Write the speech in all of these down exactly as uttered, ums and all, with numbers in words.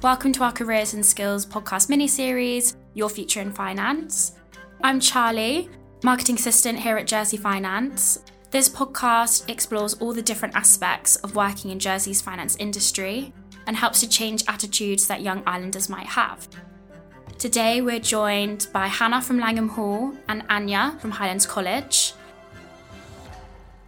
Welcome to our Careers and Skills podcast mini-series, Your Future in Finance. I'm Charlie, marketing assistant here at Jersey Finance. This podcast explores all the different aspects of working in Jersey's finance industry and helps to change attitudes that young islanders might have. Today we're joined by Hannah from Langham Hall and Anya from Highlands College.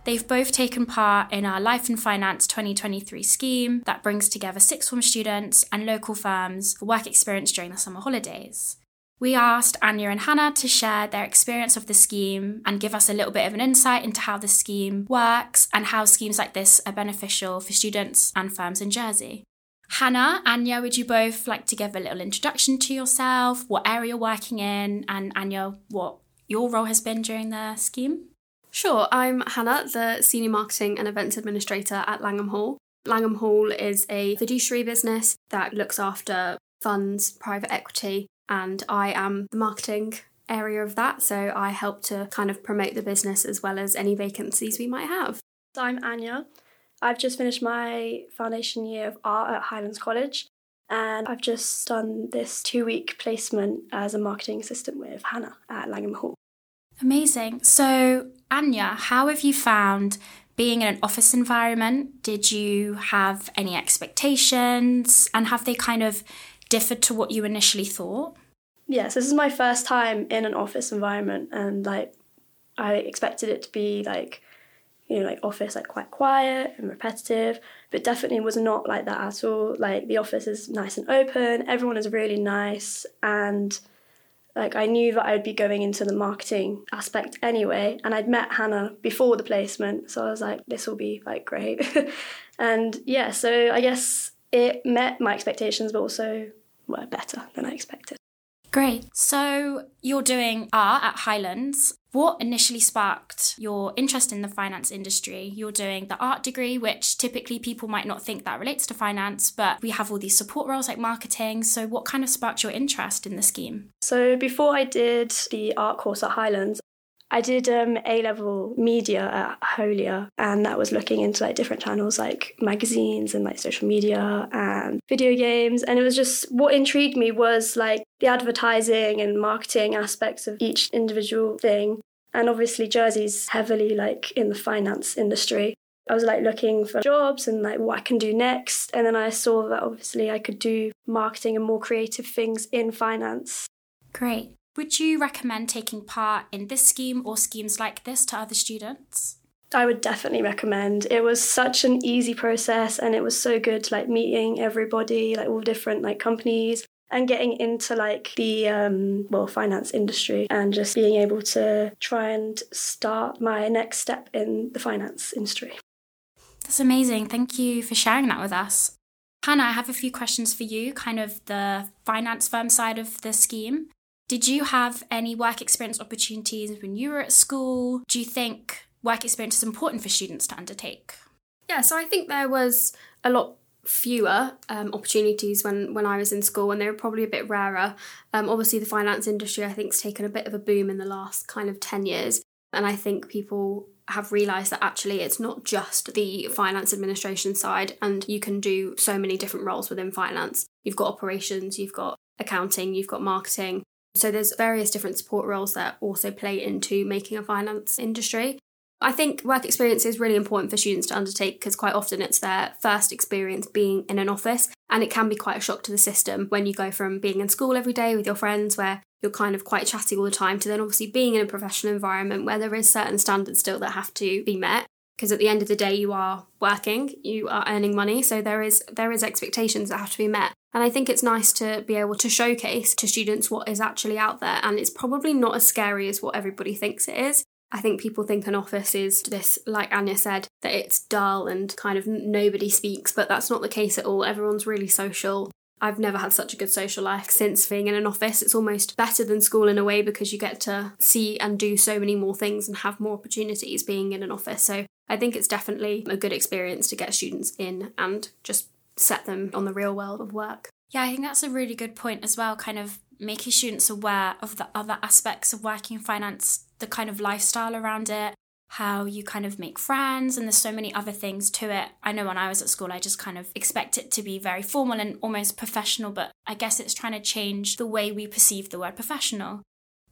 They've both taken part in our Life in Finance twenty twenty-three scheme that brings together sixth form students and local firms for work experience during the summer holidays. We asked Anya and Hannah to share their experience of the scheme and give us a little bit of an insight into how the scheme works and how schemes like this are beneficial for students and firms in Jersey. Hannah, Anya, would you both like to give a little introduction to yourself, what area you're working in, and Anya, what your role has been during the scheme? Sure, I'm Hannah, the Senior Marketing and Events Administrator at Langham Hall. Langham Hall is a fiduciary business that looks after funds, private equity, and I am the marketing area of that, so I help to kind of promote the business as well as any vacancies we might have. So I'm Anya. I've just finished my foundation year of art at Highlands College, and I've just done this two-week placement as a marketing assistant with Hannah at Langham Hall. Amazing. So, Anya, how have you found being in an office environment? Did you have any expectations, and have they kind of differed to what you initially thought? Yes, this is my first time in an office environment, and like I expected it to be like, you know, like office, like quite quiet and repetitive, but definitely was not like that at all. Like the office is nice and open, everyone is really nice, and like I knew that I'd be going into the marketing aspect anyway, and I'd met Hannah before the placement, so I was like, this will be like great. And yeah, so I guess it met my expectations, but also were better than I expected. Great. So you're doing art at Highlands. What initially sparked your interest in the finance industry? You're doing the art degree, which typically people might not think that relates to finance, but we have all these support roles like marketing. So what kind of sparked your interest in the scheme? So before I did the art course at Highlands, I did um, A-level media at Holia, and that was looking into like different channels like magazines and like social media and video games. And it was just, what intrigued me was like the advertising and marketing aspects of each individual thing. And obviously Jersey's heavily like in the finance industry. I was like looking for jobs and like what I can do next. And then I saw that obviously I could do marketing and more creative things in finance. Great. Would you recommend taking part in this scheme or schemes like this to other students? I would definitely recommend. It was such an easy process, and it was so good, like meeting everybody, like all different like companies, and getting into like the um, well finance industry, and just being able to try and start my next step in the finance industry. That's amazing. Thank you for sharing that with us. Hannah, I have a few questions for you, kind of the finance firm side of the scheme. Did you have any work experience opportunities when you were at school? Do you think work experience is important for students to undertake? Yeah, so I think there was a lot fewer um, opportunities when, when I was in school, and they were probably a bit rarer. Um, obviously, the finance industry, I think, has taken a bit of a boom in the last kind of ten years. And I think people have realised that actually it's not just the finance administration side, and you can do so many different roles within finance. You've got operations, you've got accounting, you've got marketing. So there's various different support roles that also play into making a finance industry. I think work experience is really important for students to undertake, because quite often it's their first experience being in an office, and it can be quite a shock to the system when you go from being in school every day with your friends where you're kind of quite chatty all the time to then obviously being in a professional environment where there is certain standards still that have to be met, because at the end of the day you are working, you are earning money, so there is there is expectations that have to be met. And I think it's nice to be able to showcase to students what is actually out there. And it's probably not as scary as what everybody thinks it is. I think people think an office is this, like Anya said, that it's dull and kind of nobody speaks. But that's not the case at all. Everyone's really social. I've never had such a good social life since being in an office. It's almost better than school in a way, because you get to see and do so many more things and have more opportunities being in an office. So I think it's definitely a good experience to get students in and just set them on the real world of work. Yeah, I think that's a really good point as well, kind of making students aware of the other aspects of working in finance, the kind of lifestyle around it, how you kind of make friends, and there's so many other things to it. I know when I was at school, I just kind of expect it to be very formal and almost professional, but I guess it's trying to change the way we perceive the word professional.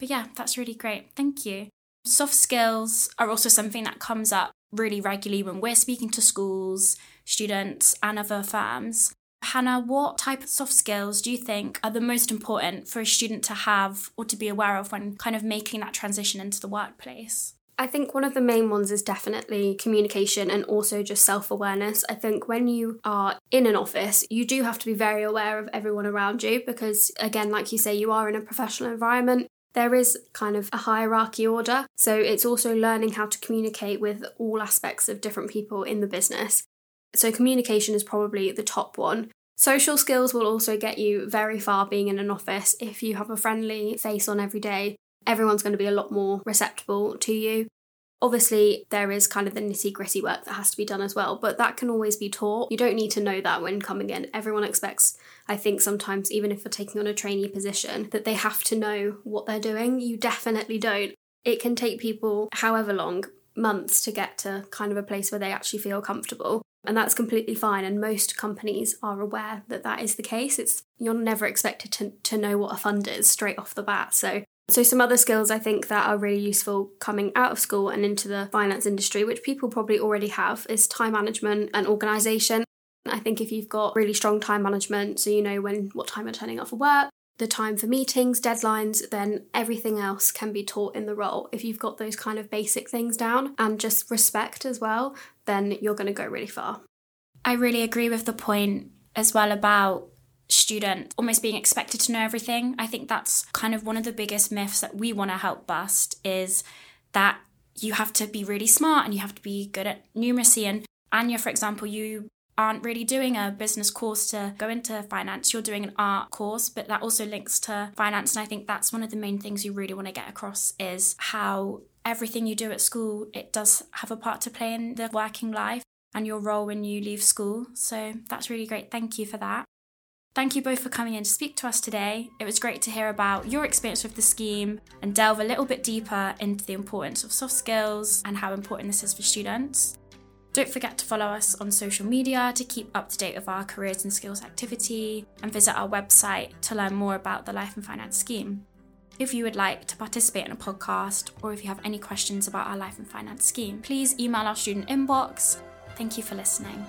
But yeah, that's really great. Thank you. Soft skills are also something that comes up really regularly when we're speaking to schools, students, and other firms. Hannah, what type of soft skills do you think are the most important for a student to have or to be aware of when kind of making that transition into the workplace? I think one of the main ones is definitely communication and also just self-awareness. I think when you are in an office, you do have to be very aware of everyone around you because, again, like you say, you are in a professional environment. There is kind of a hierarchy order. So it's also learning how to communicate with all aspects of different people in the business. So communication is probably the top one. Social skills will also get you very far being in an office. If you have a friendly face on every day, everyone's going to be a lot more receptive to you. Obviously, there is kind of the nitty-gritty work that has to be done as well, but that can always be taught. You don't need to know that when coming in. Everyone expects, I think sometimes, even if they're taking on a trainee position, that they have to know what they're doing. You definitely don't. It can take people however long, months, to get to kind of a place where they actually feel comfortable. And that's completely fine. And most companies are aware that that is the case. It's you're never expected to, to know what a fund is straight off the bat. So So some other skills I think that are really useful coming out of school and into the finance industry, which people probably already have, is time management and organisation. I think if you've got really strong time management, so you know when what time you're turning up for work, the time for meetings, deadlines, then everything else can be taught in the role. If you've got those kind of basic things down and just respect as well, then you're going to go really far. I really agree with the point as well about student almost being expected to know everything. I think that's kind of one of the biggest myths that we want to help bust, is that you have to be really smart and you have to be good at numeracy. And Anya, for example, you aren't really doing a business course to go into finance. You're doing an art course, but that also links to finance. And I think that's one of the main things you really want to get across, is how everything you do at school, it does have a part to play in the working life and your role when you leave school. So that's really great. Thank you for that. Thank you both for coming in to speak to us today. It was great to hear about your experience with the scheme and delve a little bit deeper into the importance of soft skills and how important this is for students. Don't forget to follow us on social media to keep up to date with our careers and skills activity, and visit our website to learn more about the Life in Finance scheme. If you would like to participate in a podcast, or if you have any questions about our Life in Finance scheme, please email our student inbox. Thank you for listening.